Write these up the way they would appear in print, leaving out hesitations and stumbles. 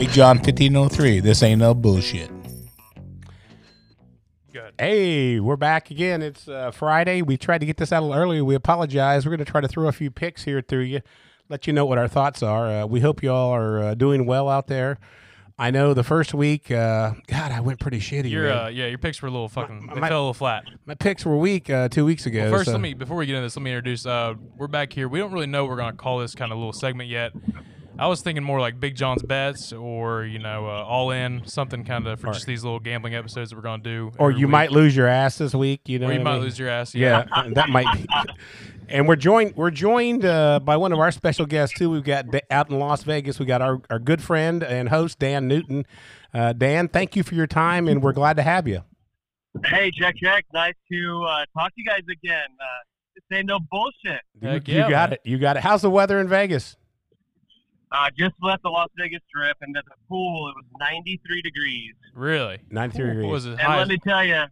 Big John 1503. This ain't no bullshit. Good. Hey, we're back again. It's Friday. We tried to get this out a little earlier. We apologize. We're going to try to throw a few picks here through you, let you know what our thoughts are. We hope you all are doing well out there. I know the first week, God, I went pretty shitty. Your picks were a little fucking, they fell a little flat. My picks were weak 2 weeks ago. Well, first, so. Before we get into this, let me introduce, we're back here. We don't really know what we're going to call this kind of little segment yet. I was thinking more like Big John's Bets or, you know, All In, something kind of for just these little gambling episodes that we're going to do. Or you might lose your ass this week, you know. Or you might lose your ass. Yeah, that might be. And we're joined by one of our special guests, too. We've got out in Las Vegas. We got our good friend and host, Dan Newton. Dan, thank you for your time, and we're glad to have you. Hey, Jack. Nice to talk to you guys again. This ain't no bullshit. You got it. How's the weather in Vegas? Just left the Las Vegas Strip, and at the pool, it was 93 degrees. Really? 93 degrees. What was it? And let me tell you,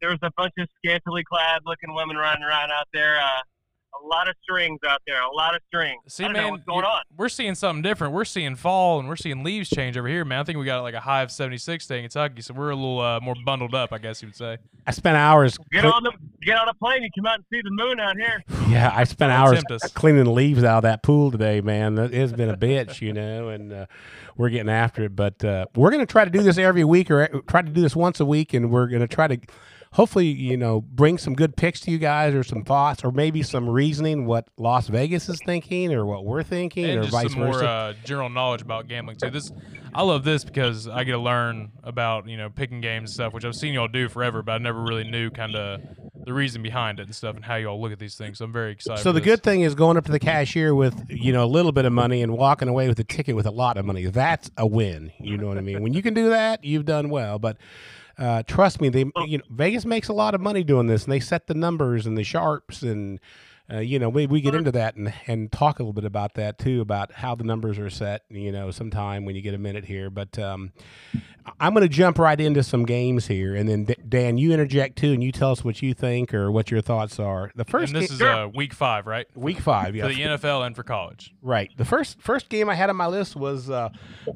there was a bunch of scantily clad-looking women running around out there. A lot of strings out there, a lot of strings. See, I don't know what's going on. We're seeing something different. We're seeing fall, and we're seeing leaves change over here, man. I think we got like a high of 76 today in Kentucky, so we're a little more bundled up, I guess you would say. I spent hours. Get on a plane and come out and see the moon out here. Yeah, I spent hours cleaning the leaves out of that pool today, man. It has been a bitch, you know, and we're getting after it. But we're going to try to do this every week or try to do this once a week, and we're going to try to – hopefully, you know, bring some good picks to you guys or some thoughts or maybe some reasoning what Las Vegas is thinking or what we're thinking and or just vice versa. More general knowledge about gambling, too. I love this because I get to learn about, you know, picking games and stuff, which I've seen y'all do forever, but I never really knew kind of the reason behind it and stuff and how y'all look at these things. So I'm very excited. So the good thing is going up to the cashier with, you know, a little bit of money and walking away with a ticket with a lot of money. That's a win. You know what I mean? When you can do that, you've done well. But trust me, Vegas makes a lot of money doing this, and they set the numbers and the sharps, and we get into that and talk a little bit about that too, about how the numbers are set. You know, sometime when you get a minute here, but I'm going to jump right into some games here, and then Dan, you interject too, and you tell us what you think or what your thoughts are. The first, and this is Week 5, right? Week 5, yeah, for the NFL and for college, right? The first game I had on my list was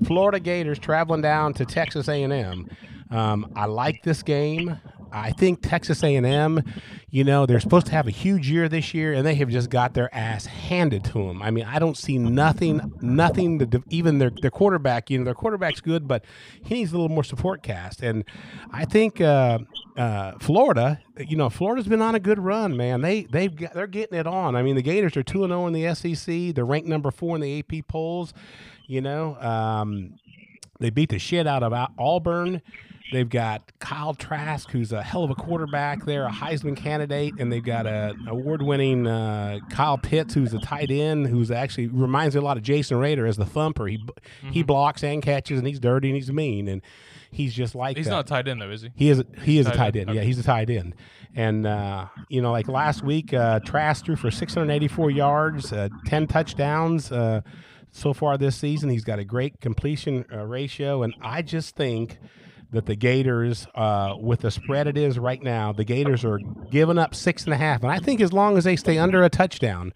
Florida Gators traveling down to Texas A&M. I like this game. I think Texas A&M, you know, they're supposed to have a huge year this year, and they have just got their ass handed to them. I mean, I don't see nothing to even their quarterback. You know, their quarterback's good, but he needs a little more support cast. And I think Florida, you know, Florida's been on a good run, man. They're getting it on. I mean, the Gators are 2-0 in the SEC. They're ranked number 4 in the AP polls. You know, they beat the shit out of Auburn. They've got Kyle Trask, who's a hell of a quarterback there, a Heisman candidate, and they've got an award-winning Kyle Pitts, who's a tight end, who's actually reminds me a lot of Jason Rader as the thumper. He blocks and catches, and he's dirty and he's mean, and he's just like he's that. Not a tight end, though, is he? He is a tight end. Okay. Yeah, he's a tight end. And, you know, like last week, Trask threw for 684 yards, 10 touchdowns. So far this season, he's got a great completion ratio, and I just think – that the Gators, with the spread it is right now, the Gators are giving up 6.5. And I think as long as they stay under a touchdown,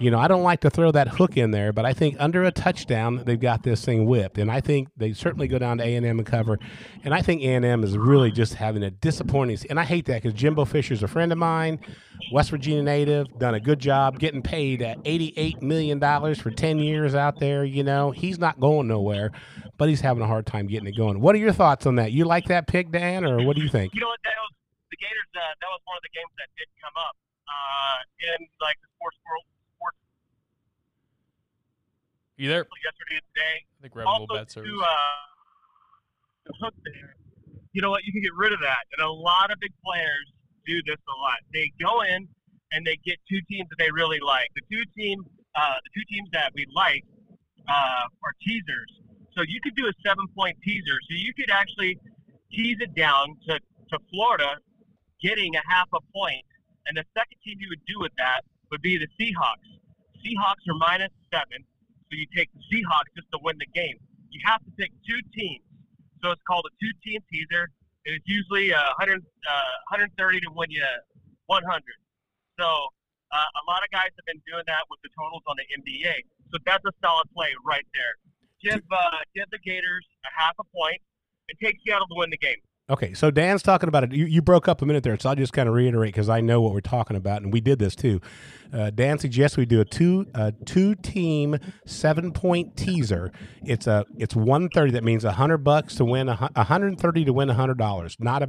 you know, I don't like to throw that hook in there, but I think under a touchdown, they've got this thing whipped. And I think they certainly go down to A&M and cover. And I think A&M is really just having a disappointing – and I hate that because Jimbo Fisher's a friend of mine, West Virginia native, done a good job, getting paid at $88 million for 10 years out there. You know, he's not going nowhere, but he's having a hard time getting it going. What are your thoughts on that? You like that pick, Dan, or what do you think? You know what, that was the Gators. That was one of the games that did come up in like the sports world. You there? Yesterday and today. I think we're having also a little bad service. You know what? You can get rid of that. And a lot of big players do this a lot. They go in and they get two teams that they really like. The two teams that we like are teasers. So you could do a 7-point teaser. So you could actually tease it down to Florida getting a half a point. And the second team you would do with that would be the Seahawks. Seahawks are -7. So you take the Seahawks just to win the game. You have to pick two teams. So it's called a two-team teaser. And it's usually 130 to win you 100. So a lot of guys have been doing that with the totals on the NBA. So that's a solid play right there. give the Gators a half a point and take Seattle to win the game. Okay, so Dan's talking about it. You broke up a minute there, so I'll just kind of reiterate because I know what we're talking about, and we did this too. Dan suggests we do a two-team 7-point teaser. It's 130. That means $100 to win, $130 to win $100. Not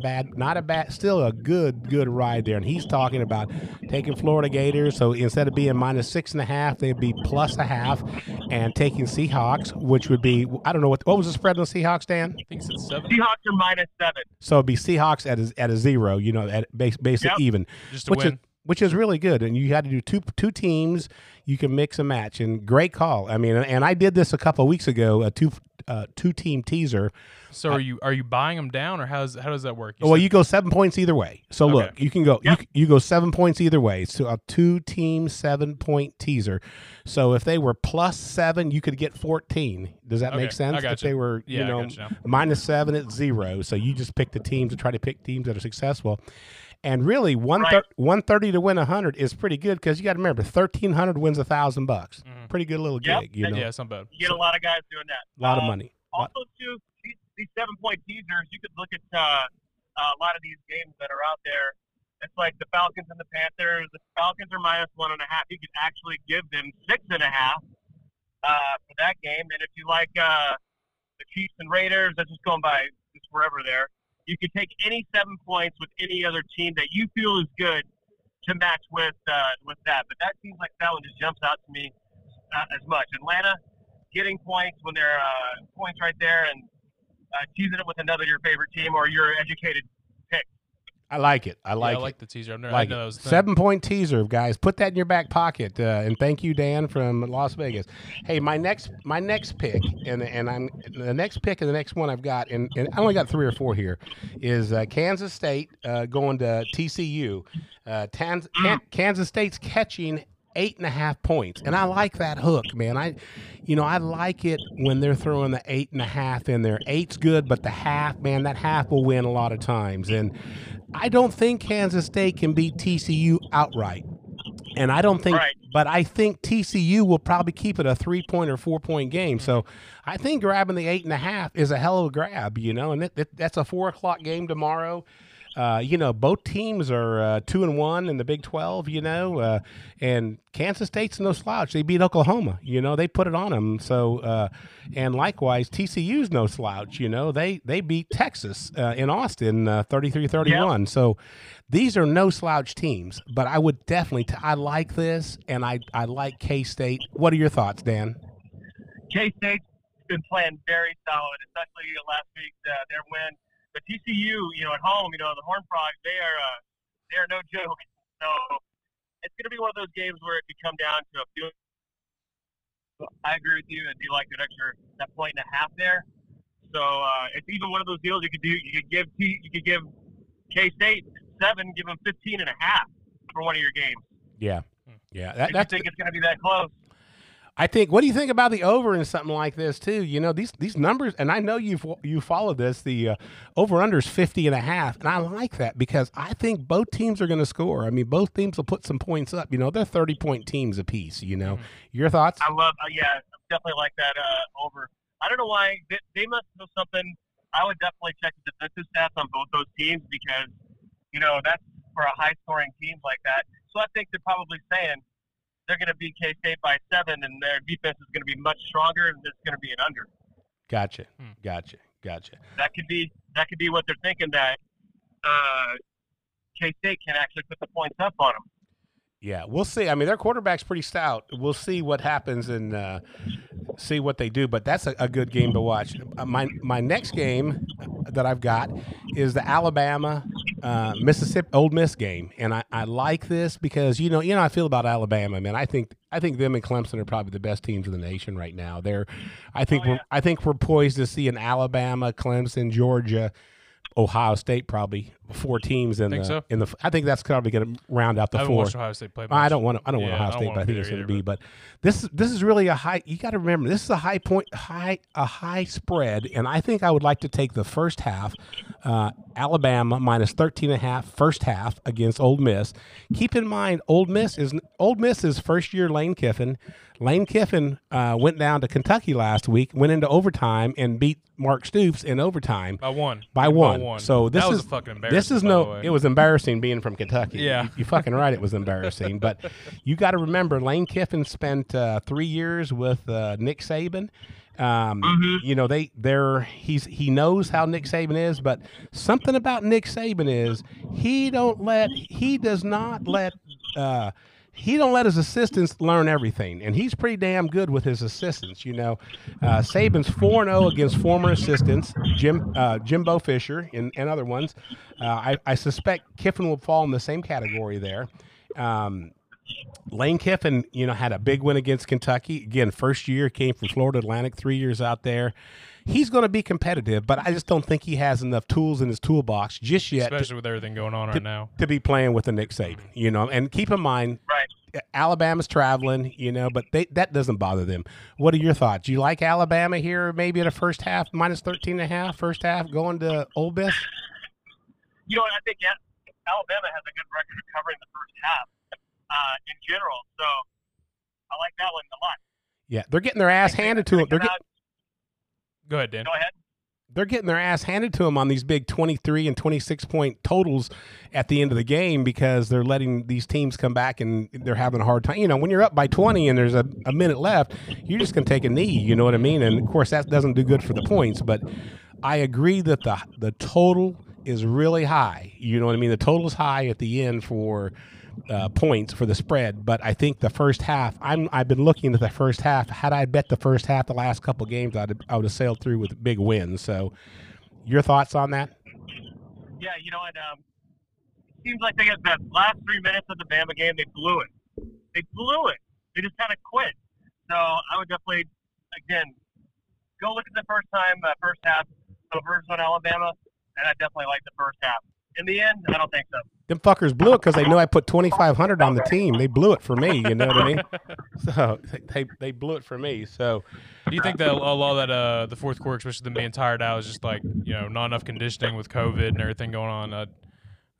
a bad. Still a good ride there. And he's talking about taking Florida Gators. So instead of being -6.5, they'd be +0.5, and taking Seahawks, which would be I don't know what was the spread on the Seahawks, Dan? I think it's 7. Seahawks are -7. So it'd be Seahawks at a 0, you know, at basically even, just to win. Which is really good. And you had to do two teams. You can mix and match. And great call. I mean, and I did this a couple of weeks ago, a two-team teaser. So are you buying them down, or how does that work? You go 7 points either way. So okay. Look, you can go you go 7 points either way. So a 2-team 7-point teaser. So if they were +7, you could get 14. Does that make sense? I got if you. They were -7 at 0. So you just pick the teams and try to pick teams that are successful. And really, 130 to win 100 is pretty good because you got to remember, 1,300 wins $1,000. Mm. Pretty good little gig, you know. Yeah, it's not bad. You get a lot of guys doing that. A lot of money. Also, too, these 7-point teasers, you could look at a lot of these games that are out there. It's like the Falcons and the Panthers. The Falcons are -1.5. You could actually give them 6.5 for that game. And if you like the Chiefs and Raiders, that's just going by just wherever there. You could take any 7 points with any other team that you feel is good to match with that. But that seems like that one just jumps out to me not as much. Atlanta getting points when they're points right there and teasing it with another your favorite team or your educated pick. I like it. I like the teaser. I know that was 7-point teaser, guys. Put that in your back pocket. And thank you, Dan, from Las Vegas. Hey, my next pick, and I'm the next pick, and the next one I've got, and I only got 3 or 4 here, is Kansas State going to TCU. Kansas State's catching 8.5 points, and I like that hook, man. I like it when they're throwing the 8.5 in there. 8's good, but the half, man, that half will win a lot of times. And I don't think Kansas State can beat TCU outright. And I don't think, but I think TCU will probably keep it a 3-point or 4-point game. So I think grabbing the 8.5 is a hell of a grab, you know. And that's a 4:00 game tomorrow. You know, both teams are 2-1 in the Big 12, you know, and Kansas State's no slouch. They beat Oklahoma, you know, they put it on them. So, and likewise, TCU's no slouch, you know, they beat Texas in Austin 33-31. Yep. So these are no slouch teams, but I would definitely, I like this, and I like K-State. What are your thoughts, Dan? K-State's been playing very solid, especially last week, their win. But TCU, you know, at home, you know, the Horned Frogs, they are no joke. So it's going to be one of those games where it could come down to a few. I agree with you. It'd be like an extra that 1.5 there. So it's even one of those deals you could do. You could give K-State 7, give them 15.5 for one of your games. Yeah, yeah. I think it's going to be that close. I think. What do you think about the over in something like this too? You know these numbers, and I know you followed this. The over/under is 50.5, and I like that because I think both teams are going to score. I mean, both teams will put some points up. You know, they're 30-point teams apiece. You know, your thoughts? I love. Yeah, definitely like that over. I don't know why they must know something. I would definitely check the defensive stats on both those teams because you know that's for a high-scoring team like that. So I think they're probably saying. They're going to beat K-State by 7, and their defense is going to be much stronger, and it's going to be an under. Gotcha, gotcha. That could be what they're thinking, that K-State can actually put the points up on them. Yeah, we'll see. I mean, their quarterback's pretty stout. We'll see what happens and see what they do, but that's a good game to watch. My next game that I've got is the Alabama – Mississippi Ole Miss game, and I like this because you know I feel about Alabama, man. I think them and Clemson are probably the best teams in the nation right now. I think we're poised to see an Alabama, Clemson, Georgia, Ohio State, probably 4 teams I think that's probably going to round out the 4. Watched Ohio State play much. I don't want Ohio State, but I think it's going to be. But this is really a high. You got to remember this is a high spread, and I think I would like to take the first half. Alabama -13.5 first half against Ole Miss. Keep in mind, Ole Miss is first year Lane Kiffin. Lane Kiffin went down to Kentucky last week, went into overtime, and beat Mark Stoops in overtime by one. So this was fucking embarrassing. This is it was embarrassing being from Kentucky. Yeah, you're fucking right. It was embarrassing, but you got to remember, Lane Kiffin spent 3 years with Nick Saban. You know, he knows how Nick Saban is, but something about Nick Saban is he does not let his assistants learn everything, and he's pretty damn good with his assistants. You know, Saban's 4-0 against former assistants, Jimbo Fisher and other ones. I suspect Kiffin will fall in the same category there. Lane Kiffin, you know, had a big win against Kentucky. Again, first year, came from Florida Atlantic, 3 years out there. He's going to be competitive, but I just don't think he has enough tools in his toolbox just yet. Especially with everything going on right now. To be playing with a Nick Saban, you know. And keep in mind, right, Alabama's traveling, you know, but that doesn't bother them. What are your thoughts? Do you like Alabama here maybe in the first half, minus 13.5, first half, going to Ole Miss? You know what, I think Alabama has a good record of covering the first half. In general, so I like that one a lot. Yeah, they're getting their ass handed to them. Go ahead, Dan. Go ahead. They're getting their ass handed to them on these big 23 and 26-point totals at the end of the game because they're letting these teams come back and they're having a hard time. You know, when you're up by 20 and there's a minute left, you're just going to take a knee, you know what I mean? And, of course, that doesn't do good for the points. But I agree that the total is really high. You know what I mean? The total is high at the end for – points for the spread, but I think the first half. I've been looking at the first half. Had I bet the first half the last couple games, I would have sailed through with big wins. So, your thoughts on that? Yeah, you know, it seems like they got that last 3 minutes of the Bama game. They blew it. They just kind of quit. So I would definitely, again, go look at the first half overs on Alabama, and I definitely like the first half. In the end, I don't think so. Them fuckers blew it because they knew I put 2,500 on the team. They blew it for me, you know what I mean? So they blew it for me. So, do you think that a lot of that the fourth quarter, especially them being tired out, is just like, you know, not enough conditioning with COVID and everything going on?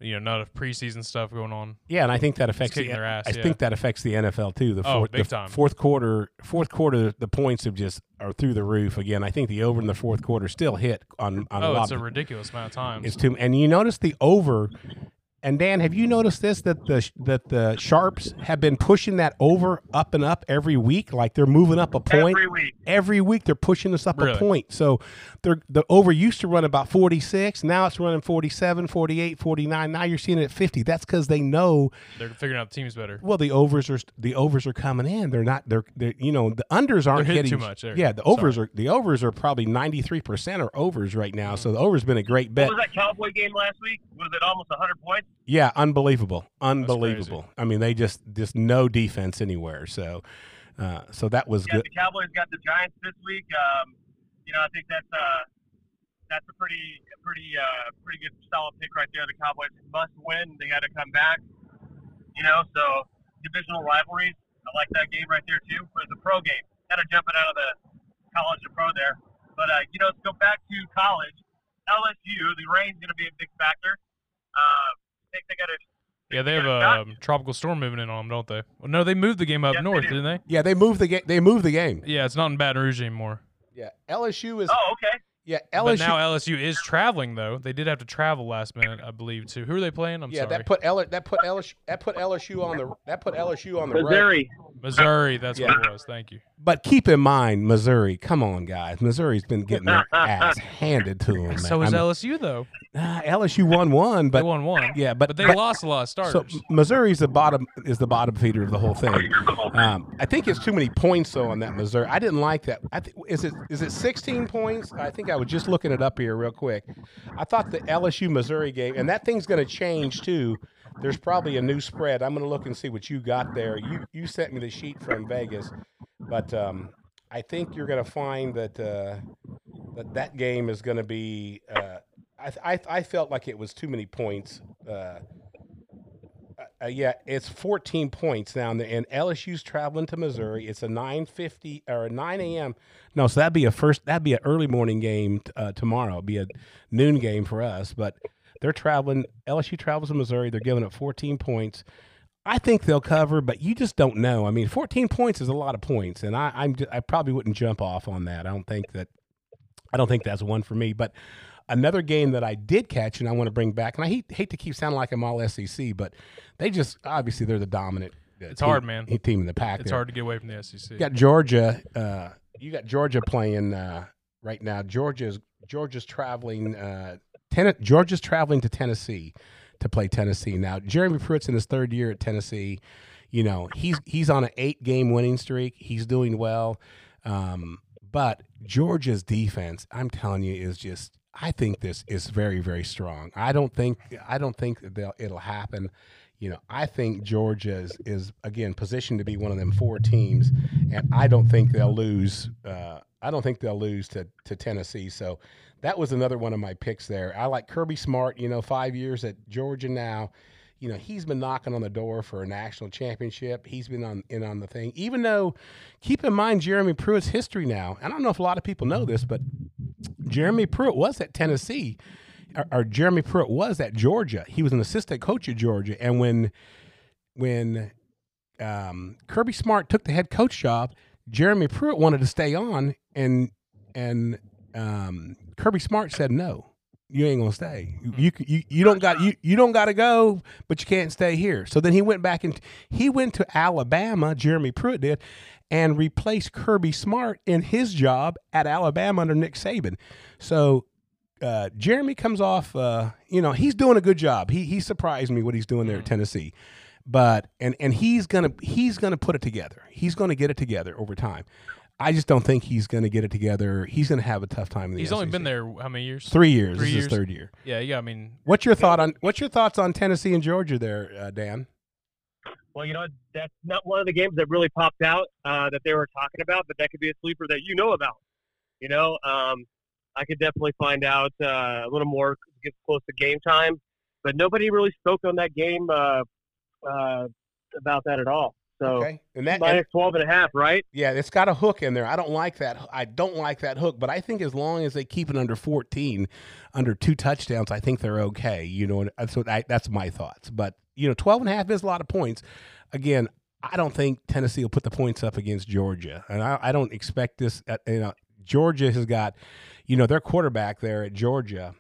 You know, not enough preseason stuff going on. Yeah, and I think that affects think that affects the NFL too. Fourth quarter, the points have just are through the roof again. I think the over in the fourth quarter still hit on a lot. Oh, it's a ridiculous amount of times. It's too, and you notice the over. And Dan, have you noticed this that the sharps have been pushing that over up and up every week? Like they're moving up a point every week. They're pushing us up a point. So the over used to run about 46. Now it's running 47, 48, 49. Now you're seeing it at 50. That's because they know they're figuring out the teams better. Well, the overs are coming in. They're not. They're you know, the unders aren't hitting too much. There. Yeah, the overs are probably 93% are overs right now. Mm-hmm. So the over's been a great bet. What was that Cowboy game last week? Was it almost 100 points? Yeah, unbelievable. I mean, they just no defense anywhere. So, so that was good. The Cowboys got the Giants this week. You know, I think that's a pretty good solid pick right there. The Cowboys must win. They got to come back. You know, so divisional rivalries. I like that game right there too. It was a pro game. Kind of jumping out of the college to pro there. But you know, let's go back to college. LSU, the rain's going to be a big factor. They have a tropical storm moving in on them, don't they? Well, no, they moved the game up north, didn't they? Yeah, they moved the game. Yeah, it's not in Baton Rouge anymore. Yeah, LSU is. Oh, okay. Yeah, LSU. But now LSU is traveling though. They did have to travel last minute, I believe, too. Who are they playing? I'm sorry. Yeah, that put LSU on the Missouri. Road. Missouri, that's what it was. Thank you. But keep in mind, Missouri. Come on, guys. Missouri's been getting their ass handed to them. So is LSU though. LSU won one. Yeah, but they lost a lot of starters. So Missouri's the bottom feeder of the whole thing. I think it's too many points though on that Missouri. I didn't like that. Is it 16 points? I think I was just looking it up here real quick. I thought the LSU Missouri game, and that thing's going to change too. There's probably a new spread. I'm going to look and see what you got there. You sent me the sheet from Vegas, but I think you're going to find that that game is going to be. I felt like it was too many points. Yeah, it's 14 points now, and LSU's traveling to Missouri. It's a 9:50 or a 9 a.m. No, so that'd be an early morning game tomorrow. It'd be a noon game for us, but LSU travels to Missouri. They're giving up 14 points. I think they'll cover, but you just don't know. I mean, 14 points is a lot of points, and I probably wouldn't jump off on that. I don't think that's one for me. But another game that I did catch and I want to bring back, and I hate to keep sounding like I'm all SEC, but they just obviously they're the dominant. It's team, hard, man. Team in the pack. It's there. Hard to get away from the SEC. You got Georgia playing right now. Georgia's traveling to Tennessee to play Tennessee. Now, Jeremy Pruitt's in his third year at Tennessee. You know, he's on an 8-game winning streak. He's doing well. But Georgia's defense, I'm telling you, is just – I think this is very, very strong. I don't think it'll happen. You know, I think Georgia is again, positioned to be one of them four teams, and I don't think they'll lose to Tennessee. So that was another one of my picks there. I like Kirby Smart, you know, 5 years at Georgia now. You know, he's been knocking on the door for a national championship. He's been on the thing. Even though, keep in mind, Jeremy Pruitt's history now. I don't know if a lot of people know this, but Jeremy Pruitt was at Tennessee. Or Jeremy Pruitt was at Georgia. He was an assistant coach at Georgia. And when Kirby Smart took the head coach job, Jeremy Pruitt wanted to stay on, and Kirby Smart said, "No, you ain't gonna stay. You don't got to go, but you can't stay here." So then he went back and he went to Alabama. Jeremy Pruitt did, and replaced Kirby Smart in his job at Alabama under Nick Saban. So. Jeremy comes off, you know, he's doing a good job. He surprised me what he's doing there at Tennessee, but and he's gonna put it together. He's gonna get it together over time. I just don't think he's gonna get it together. He's gonna have a tough time. In the SEC. Only been there how many years? 3 years. This is his third year. Yeah. I mean, what's your thoughts on Tennessee and Georgia there, Dan? Well, you know, that's not one of the games that really popped out that they were talking about, but that could be a sleeper that you know about. You know. I could definitely find out a little more gets close to game time, but nobody really spoke on that game about that at all. So okay. And that, minus 12.5, right? Yeah, it's got a hook in there. I don't like that hook, but I think as long as they keep it under 14, under 2 touchdowns, I think they're okay. You know, that's my thoughts. But you know, 12.5 is a lot of points. Again, I don't think Tennessee will put the points up against Georgia, and I don't expect this. You know, Georgia has got. You know, their quarterback there at Georgia,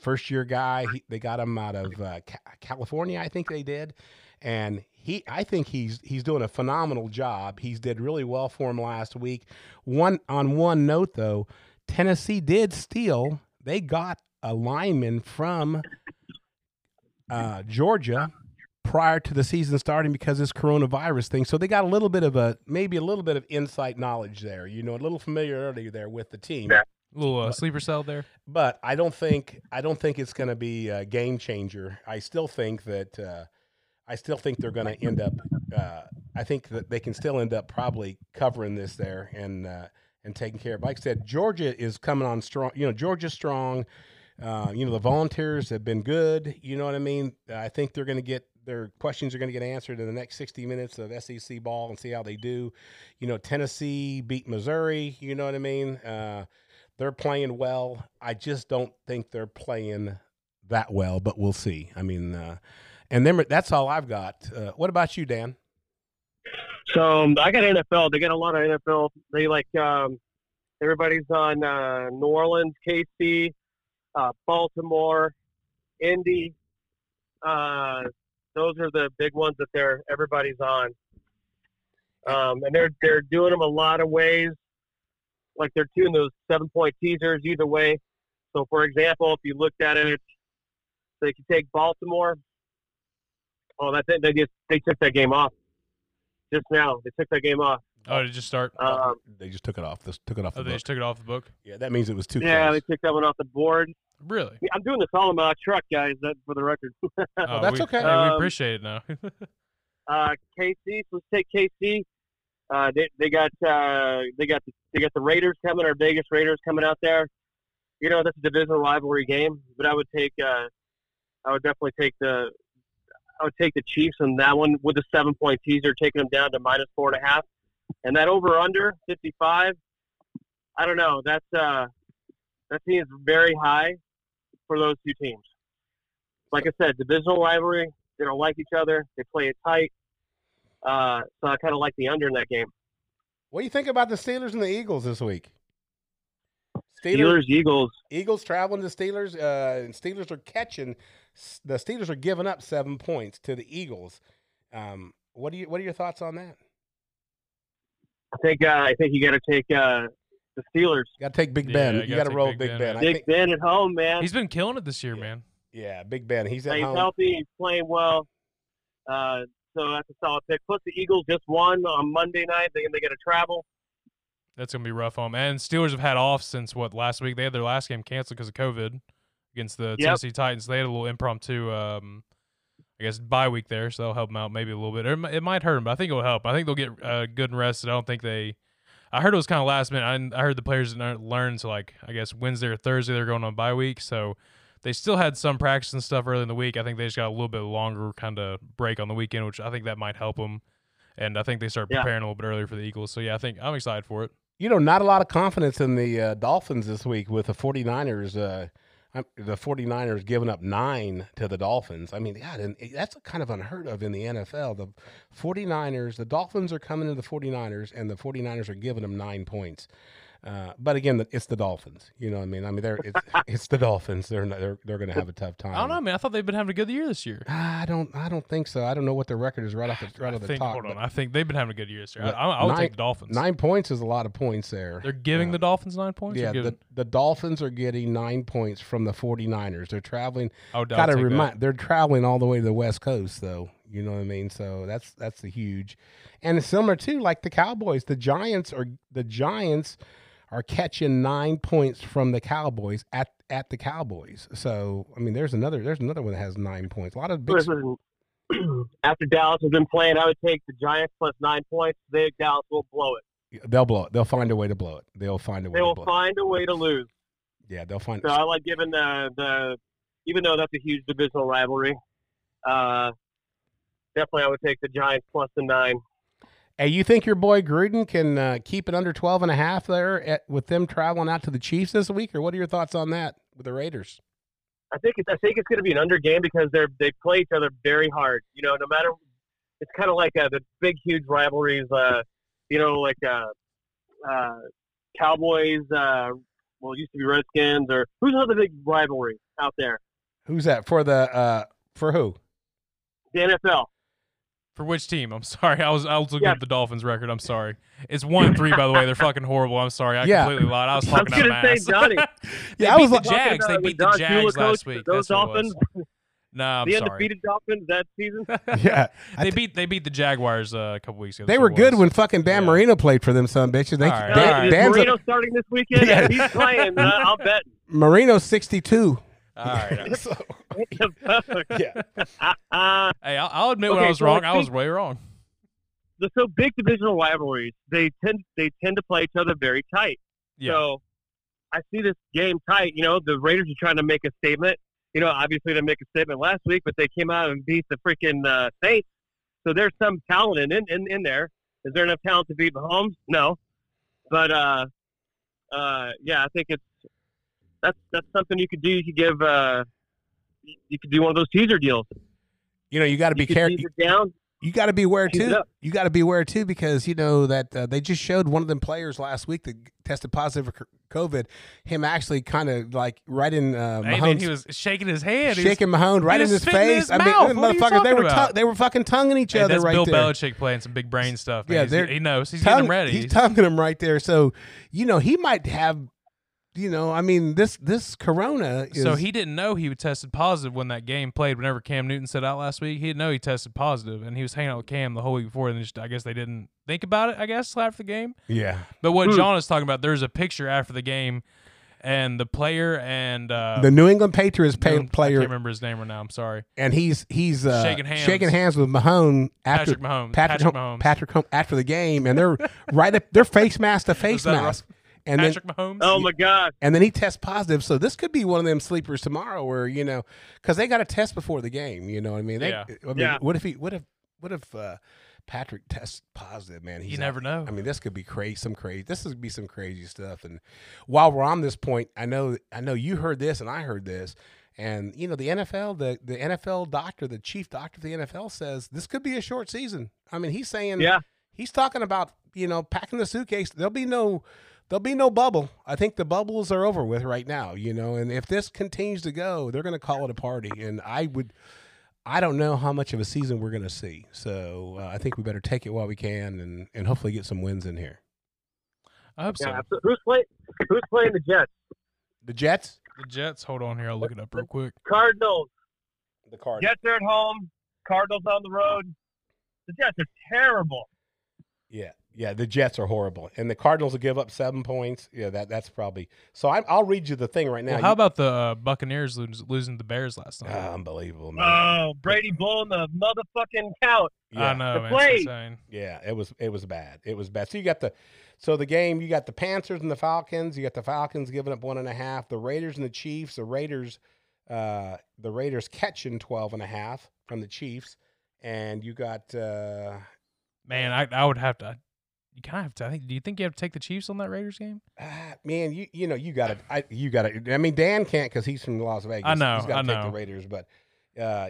first-year guy, they got him out of California, I think they did. And I think he's doing a phenomenal job. He did really well for him last week. One note, though, Tennessee did steal. They got a lineman from Georgia prior to the season starting because of this coronavirus thing. So they got a little bit of inside knowledge there, you know, a little familiarity there with the team. Yeah. Little sleeper cell there, but I don't think it's going to be a game changer. I still think they're going to end up. I think that they can still end up probably covering this there and taking care of. Like I said, Georgia is coming on strong. You know, Georgia's strong. You know, the Volunteers have been good. You know what I mean? I think they're going to get. Their questions are going to get answered in the next 60 minutes of SEC ball and see how they do. You know, Tennessee beat Missouri. You know what I mean? They're playing well. I just don't think they're playing that well, but we'll see. I mean, and then that's all I've got. What about you, Dan? So I got NFL. They got a lot of NFL. They like everybody's on New Orleans, KC, Baltimore, Indy. Those are the big ones that everybody's on, and they're doing them a lot of ways. Like they're doing those 7-point teasers either way. So, for example, if you looked at it, they could take Baltimore. Oh, that's it. They took that game off just now. They took that game off. Oh, did it just start? They just took it off. They just took it off the book? Yeah, that means it was too close. Yeah, they took that one off the board. Really? Yeah, I'm doing this all in my truck, guys, for the record. Oh, that's okay. Hey, we appreciate it now. KC, let's take KC. They got the Raiders coming, our Vegas Raiders coming out there. You know, that's a divisional rivalry game, but I would definitely take the Chiefs in that one with a 7-point teaser, taking them down to minus 4.5, and that over under 55. I don't know. That seems very high for those two teams. Like I said, divisional rivalry. They don't like each other. They play it tight. So I kind of like the under in that game. What do you think about the Steelers and the Eagles this week? Steelers, Eagles. Eagles traveling to Steelers, and Steelers are catching. The Steelers are giving up 7 points to the Eagles. What are your thoughts on that? I think you got to take the Steelers. Got to take Big Ben. Yeah, you got to roll Big Ben. Big Ben at home, man. He's been killing it this year, man. Yeah, Big Ben. He's at home. He's healthy. He's playing well. So that's a solid pick. Plus, the Eagles just won on Monday night. They got to travel. That's going to be rough home. And Steelers have had off since, what, last week? They had their last game canceled because of COVID against the Tennessee Titans. They had a little impromptu, bye week there, so that'll help them out maybe a little bit. It might hurt them, but I think it'll help. I think they'll get good and rested. I don't think they – I heard it was kind of last minute. I heard the players didn't learn until, Wednesday or Thursday they're going on bye week. So they still had some practice and stuff early in the week. I think they just got a little bit longer kind of break on the weekend, which I think that might help them. And I think they start preparing a little bit earlier for the Eagles. So, I think I'm excited for it. You know, not a lot of confidence in the Dolphins this week with the 49ers. The 49ers giving up 9 to the Dolphins. I mean, God, and that's kind of unheard of in the NFL. The 49ers, the Dolphins are coming to the 49ers, and the 49ers are giving them 9 points. But again, it's the Dolphins. You know what I mean? It's the Dolphins. They're going to have a tough time. I don't know, man. I thought they've been having a good year this year. I don't think so. I don't know what their record is right off the top. Hold on, I think they've been having a good year this year. I'll take the Dolphins. 9 points is a lot of points there. They're giving the Dolphins 9 points? Yeah, the Dolphins are getting 9 points from the 49ers. They're traveling. They're traveling all the way to the West Coast, though. You know what I mean? So that's the huge. And it's similar too, like the Cowboys. The Giants are catching 9 points from the Cowboys at the Cowboys. So, I mean, there's another one that has 9 points. A lot of big after Dallas has been playing, I would take the Giants plus 9 points. Dallas will blow it. They'll blow it. They'll find a way to blow it. They'll find a way. They'll find a way to lose. Yeah, they'll find. So I like giving the even though that's a huge divisional rivalry. Definitely, I would take the Giants plus the 9. Hey, you think your boy Gruden can keep it under 12.5 there with them traveling out to the Chiefs this week, or what are your thoughts on that with the Raiders? I think it's going to be an under game because they play each other very hard. You know, no matter it's kind of like the big, huge rivalries. Cowboys. It used to be Redskins, or who's another big rivalry out there? Who's that for the for who? The NFL. For which team? I'm sorry. I was looking up the Dolphins record. I'm sorry. It's 1-3, by the way. They're fucking horrible. I'm sorry. I completely lied. I was talking about my ass. Johnny. They beat the Jags. They beat the Jags last week. Those Dolphins. Nah, I'm sorry. The undefeated Dolphins that season. Yeah, they beat the Jaguars a couple weeks ago. They were good when fucking Dan Marino played for them, son of a bitches. Is Marino starting this weekend? Yeah. He's playing. I'll bet. Marino's 62. All right. So, hey, I'll admit when I was wrong. I was way wrong. So big divisional rivalries, they tend to play each other very tight. Yeah. So I see this game tight. You know, the Raiders are trying to make a statement. You know, obviously they make a statement last week, but they came out and beat the freaking Saints. So there's some talent in there. Is there enough talent to beat Mahomes? No. But I think it's. That's something you could do. You could give you could do one of those teaser deals. You know, you got to be careful. You got to beware too. You got to beware too because you know that they just showed one of them players last week that tested positive for COVID. Him actually kind of like right in Mahomes. I mean, he was shaking his hand, shaking Mahomes right in his face. Motherfucker, they were fucking tonguing each other right there. Bill Belichick playing some big brain stuff. Man. Yeah, he knows he's getting them ready. He's tonguing them right there. So you know he might have. You know, I mean, this corona is... So he didn't know he tested positive when that game played. Whenever Cam Newton sat out last week, he didn't know he tested positive, and he was hanging out with Cam the whole week before, and I guess they didn't think about it, after the game. Yeah. But what John is talking about, there's a picture after the game, and the player and... the New England Patriots player... I can't remember his name right now. I'm sorry. And he's shaking hands with Mahomes. Patrick Mahomes after the game, and they're right up... They're face mask to face mask. And Patrick Mahomes. Oh, my God. And then he tests positive. So this could be one of them sleepers tomorrow where, you know, because they got a test before the game. You know what I mean? What if Patrick tests positive, man? You never know. I mean, this could be crazy. This would be some crazy stuff. And while we're on this point, I know you heard this and I heard this. And, you know, the NFL, the NFL doctor, the chief doctor of the NFL says this could be a short season. I mean, he's saying, yeah, he's talking about, you know, packing the suitcase. There'll be no bubble. I think the bubbles are over with right now, you know, and if this continues to go, they're going to call it a party. And I don't know how much of a season we're going to see. So I think we better take it while we can and hopefully get some wins in here. I hope so. Who's playing the Jets? The Jets? The Jets. Hold on here. I'll look it up real quick. Cardinals. The Cardinals. Jets are at home. Cardinals on the road. The Jets are terrible. Yeah. Yeah, the Jets are horrible. And the Cardinals will give up 7 points. Yeah, that's probably – so I'll read you the thing right now. Well, how about the Buccaneers losing to the Bears last night? Unbelievable, man. Oh, Brady blowing the motherfucking count. Yeah. I know, man. It's insane. Yeah, it was bad. It was bad. So you got the – so the game, you got the Panthers and the Falcons. You got the Falcons giving up 1.5. The Raiders and the Chiefs. The Raiders catching 12.5 from the Chiefs. And you got man, I would have to – you kind of have to. I think. Do you think you have to take the Chiefs on that Raiders game? Man, you know you got to. You got to. I mean, Dan can't because he's from Las Vegas. I know. He's got to take the Raiders, but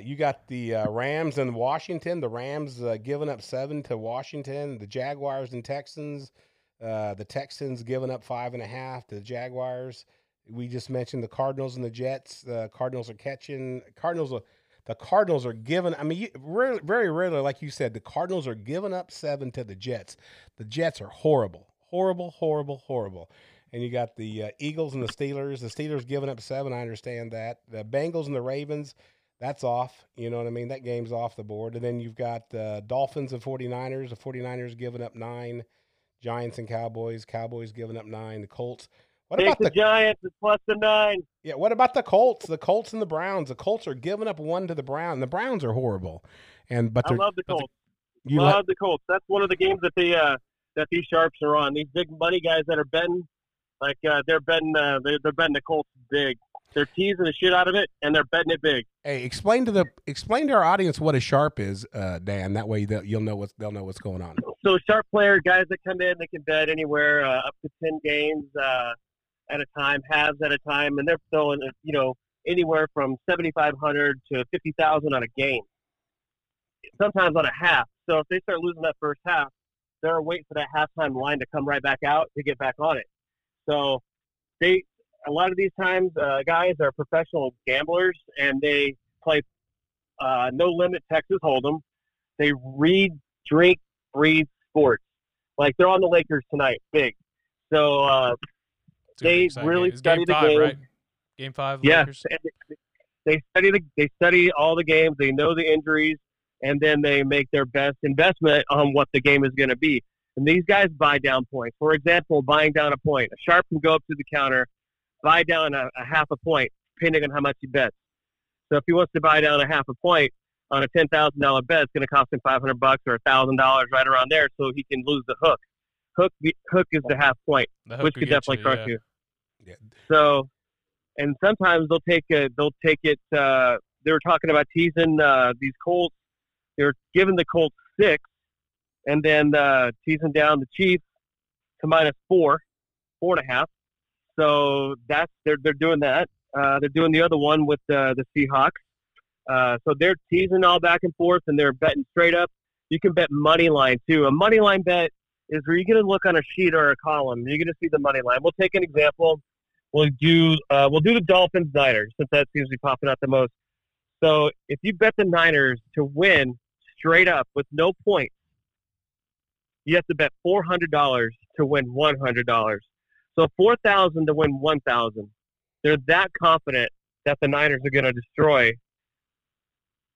you got the Rams and Washington. The Rams giving up 7 to Washington. The Jaguars and Texans. The Texans giving up 5.5 to the Jaguars. We just mentioned the Cardinals and the Jets. Cardinals are catching. The Cardinals are giving – I mean, very rarely, like you said, the Cardinals are giving up 7 to the Jets. The Jets are horrible, horrible, horrible, horrible. And you got the Eagles and the Steelers. The Steelers giving up 7, I understand that. The Bengals and the Ravens, that's off. You know what I mean? That game's off the board. And then you've got the Dolphins and 49ers. The 49ers giving up 9. Giants and Cowboys. Cowboys giving up 9. The Colts – what about the Giants? It's plus the 9. Yeah, what about the Colts? The Colts and the Browns. The Colts are giving up 1 to the Browns. The Browns are horrible. And but I love the Colts. You love the Colts. That's one of the games that that these sharps are on. These big money guys that are betting, like they're betting the Colts big. They're teasing the shit out of it, and they're betting it big. Hey, explain to our audience what a sharp is, Dan. That way they'll know what's going on. So sharp player guys that come in, they can bet anywhere up to 10 games. At a time, halves at a time, and they're throwing, you know, anywhere from 7,500 to 50,000 on a game, sometimes on a half. So if they start losing that first half, they're waiting for that halftime line to come right back out to get back on it. So a lot of these times, guys are professional gamblers, and they play no limit Texas Hold'em. They read, drink, breathe sports. Like they're on the Lakers tonight, big. So they really study the game. Right? Game 5. Yeah, they study all the games. They know the injuries, and then they make their best investment on what the game is going to be. And these guys buy down points. For example, buying down a point. A sharp can go up to the counter, buy down a half a point, depending on how much he bets. So if he wants to buy down a half a point on a $10,000 bet, it's going to cost him $500 or $1,000, right around there, so he can lose the hook. Hook is the half point, which could definitely crush you. Yeah. So, and sometimes they'll take it. They were talking about teasing these Colts. They're giving the Colts 6, and then teasing down the Chiefs to -4, 4.5. So that's they're doing that. They're doing the other one with the Seahawks. So they're teasing all back and forth, and they're betting straight up. You can bet money line too. A money line bet is where you're going to look on a sheet or a column. You're going to see the money line. We'll take an example. We'll do the Dolphins-Niners, since that seems to be popping out the most. So if you bet the Niners to win straight up with no points, you have to bet $400 to win $100. So $4,000 to win $1,000. They're that confident that the Niners are going to destroy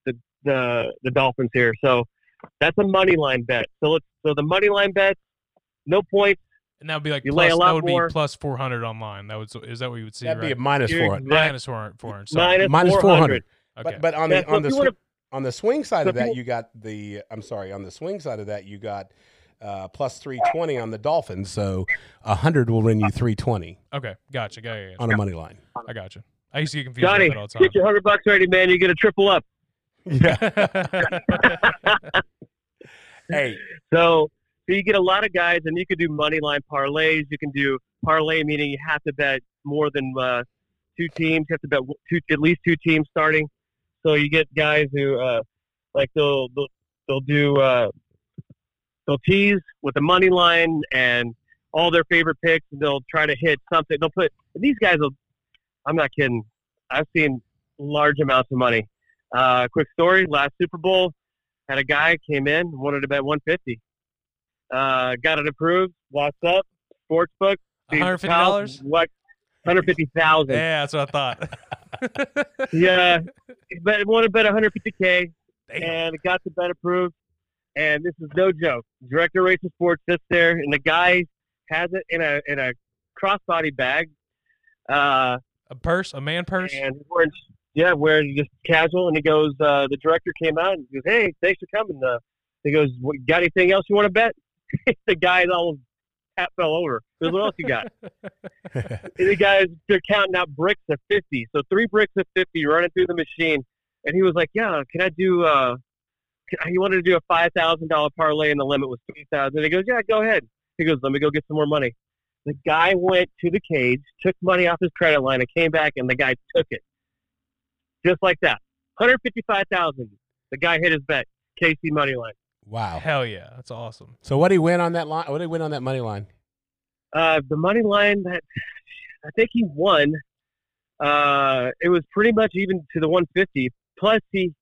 the Dolphins here. So that's a money line bet. So the money line bet, no points. And that would be like plus 400 online. Is that what you would see? That'd be a -400. -400. Sorry. -400. Okay. But on the swing side of that, you got the. I'm sorry. On the swing side of that, you got plus 320 on the Dolphins. So 100 will win you 320. Okay, gotcha. Got you. On a money line. I gotcha. I used to get confused Johnny, about that all the time. Get your $100 ready, man. You get a triple up. Yeah. Hey, so you get a lot of guys, and you could do money line parlays. You can do parlay, meaning you have to bet more than two teams. You have to bet at least two teams starting. So you get guys who they'll tease with the money line and all their favorite picks, and they'll try to hit something. They'll put these guys will. I'm not kidding. I've seen large amounts of money. Quick story: last Super Bowl, had a guy came in wanted to bet 150. Got it approved. Walks up, sportsbook. $150. What? 150,000. Yeah, that's what I thought. Yeah, but wanted to bet 150K, and it got the bet approved. And this is no joke. Director of Race and Sports sits there, and the guy has it in a crossbody bag, a man purse, and wearing just casual. And he goes, the director came out and goes, "Hey, thanks for coming." He goes, "Got anything else you want to bet?" The guy's all hat fell over. He goes, "What else you got?" The guys, they're counting out bricks of 50. So 3 bricks of 50 running through the machine, and he was like, "Yeah, can I do?" He wanted to do a $5,000 parlay, and the limit was $3,000. He goes, "Yeah, go ahead." He goes, "Let me go get some more money." The guy went to the cage, took money off his credit line, and came back, and the guy took it. Just like that. $155,000. The guy hit his bet. KC money line. Wow. Hell yeah. That's awesome. So what did he win on that line? What did he win on that money line? The money line, that I think he won. It was pretty much even to the 150. Plus he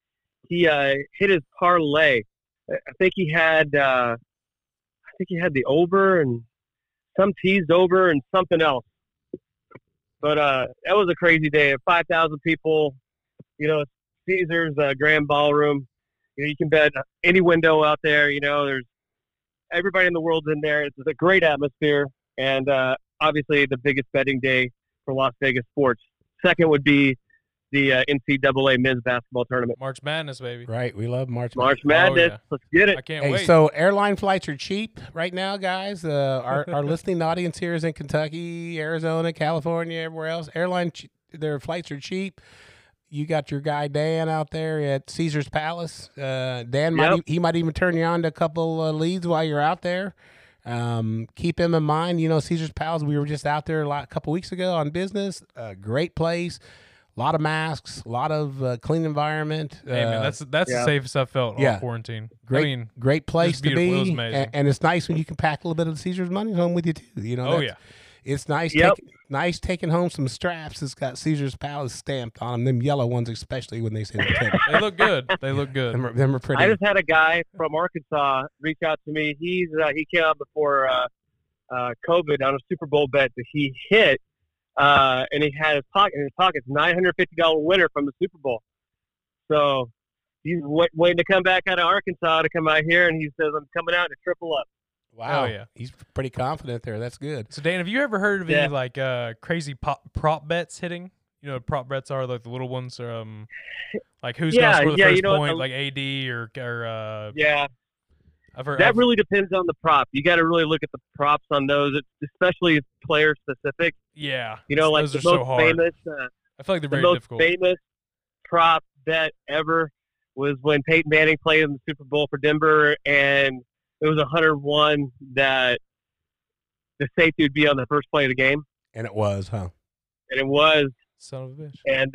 hit his parlay. I think he had the over and some teased over and something else. But that was a crazy day. 5,000 people, you know, Caesar's Grand Ballroom. You know, you can bet any window out there. You know, there's everybody in the world's in there. It's a great atmosphere, and obviously the biggest betting day for Las Vegas sports. Second would be the NCAA men's basketball tournament. March Madness, baby. Right. We love March Madness. Oh, yeah. Let's get it. I can't wait. So airline flights are cheap right now, guys. Our listening audience here is in Kentucky, Arizona, California, everywhere else. Their flights are cheap. You got your guy Dan out there at Caesar's Palace. Dan, might even turn you on to a couple leads while you're out there. Keep him in mind. You know, Caesar's Palace, we were just out there a couple weeks ago on business. Great place. A lot of masks, a lot of clean environment. Hey, man, that's the safest I've felt on quarantine. Great place to be. It was amazing. And it's nice when you can pack a little bit of the Caesar's money home with you too. You know, it's nice. Yep. Nice taking home some straps that's got Caesar's Palace stamped on them. Them yellow ones, especially when they say they look good. They look good. Them are pretty. I just had a guy from Arkansas reach out to me. He came out before COVID on a Super Bowl bet that he hit. And he had in his pockets $950 winner from the Super Bowl. So he's waiting to come back out of Arkansas to come out here, and he says, "I'm coming out to triple up." Wow, yeah, he's pretty confident there. That's good. So Dan, have you ever heard of any like crazy prop bets hitting? You know, prop bets are like the little ones, like who's gonna score the first point, like AD or yeah. I've heard that really depends on the prop. You got to really look at the props on those, especially player specific. Yeah, you know, like the most famous. I feel like they're very difficult. The most famous prop bet ever was when Peyton Manning played in the Super Bowl for Denver, and it was 101 that the safety would be on the first play of the game. And it was, huh? And it was. Son of a bitch. And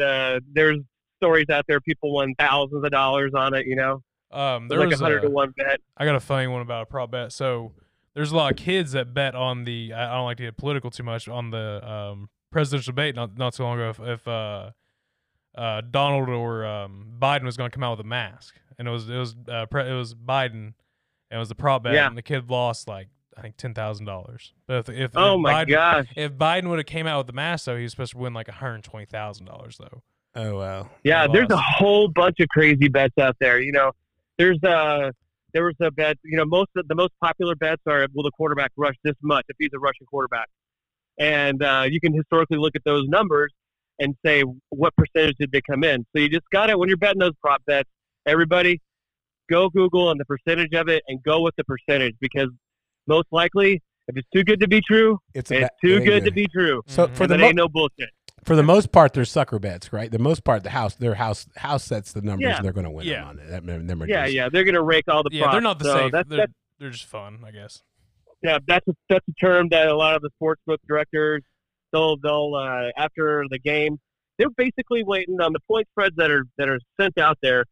there's stories out there. People won thousands of dollars on it. You know. There was like 101 bet. I got a funny one about a prop bet. So there's a lot of kids that bet on the. I don't like to get political too much on the presidential debate not too long ago. If Donald or Biden was going to come out with a mask, and it was Biden, and it was the prop bet, and the kid lost like I think $10,000. But if Biden would have came out with the mask, though, he was supposed to win like $120,000 though. Oh wow! Yeah, there's a whole bunch of crazy bets out there. You know. There was a bet, you know, the most popular bets are, will the quarterback rush this much if he's a Russian quarterback? And you can historically look at those numbers and say, what percentage did they come in? So you just got it when you're betting those prop bets. Everybody go Google on the percentage of it and go with the percentage, because most likely if it's too good to be true, it's too good to be true. So for that ain't no bullshit. For the most part, they're sucker bets, right? The most part, their house sets the numbers, and they're going to win them on it. They're going to rake all the props. Yeah, they're not the same. They're just fun, I guess. Yeah, that's a term that a lot of the sportsbook directors, they'll after the game, they're basically waiting on the point spreads that are sent out there.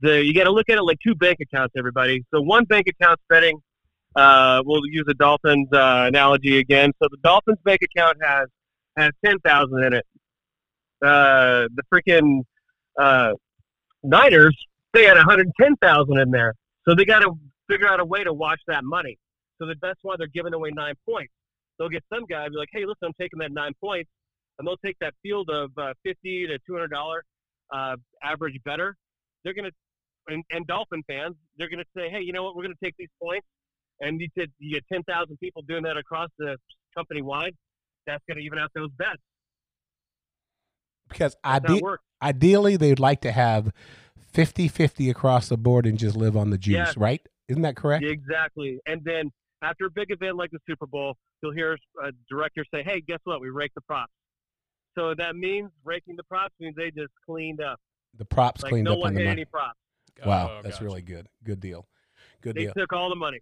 You got to look at it like two bank accounts, everybody. So one bank account's betting. We'll use the Dolphins analogy again. So the Dolphins bank account has 10,000 in it. The freaking Niners, they had 110,000 in there. So they got to figure out a way to wash that money. So that's why they're giving away 9 points. They'll get some guy be like, hey, listen, I'm taking that 9 points, and they'll take that field of $50 to $200 average better. They're going to, and Dolphin fans, they're going to say, hey, you know what, we're going to take these points. And you get 10,000 people doing that across the company-wide. That's going to even out those bets. Because ideally, they'd like to have 50-50 across the board and just live on the juice, right? Isn't that correct? Exactly. And then after a big event like the Super Bowl, you'll hear a director say, hey, guess what? We raked the props. So that means raking the props means they just cleaned up. The props cleaned up on the money. No one hit any props. Wow, that's really good. Good deal. Good deal. They took all the money.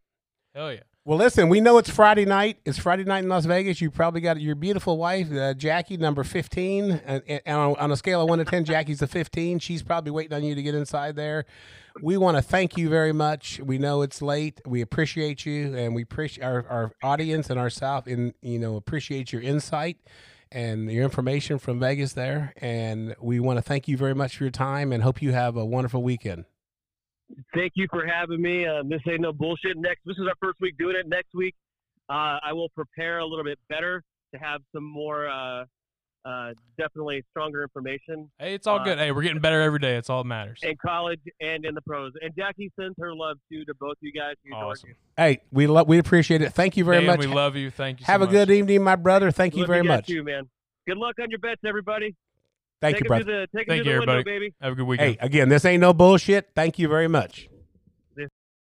Hell yeah. Well, listen, we know it's Friday night. It's Friday night in Las Vegas. You probably got your beautiful wife, Jackie, number 15. And on a scale of 1 to 10, Jackie's a 15. She's probably waiting on you to get inside there. We want to thank you very much. We know it's late. We appreciate you, and we appreciate our audience and ourselves, and appreciate your insight and your information from Vegas there. And we want to thank you very much for your time and hope you have a wonderful weekend. Thank you for having me. This ain't no bullshit. This is our first week doing it. Next week, I will prepare a little bit better to have some more, definitely stronger information. Hey, it's all good. Hey, we're getting better every day. It's all that matters. In college and in the pros. And Jackie sends her love too to both you guys. Awesome. Hey, we appreciate it. Thank you very much. We love you. Thank you. Have so much. A good evening, my brother. Thank you very much. You, man. Good luck on your bets, everybody. Thank you, brother. Thank you, everybody. Have a good weekend. Hey, again, this ain't no bullshit. Thank you very much.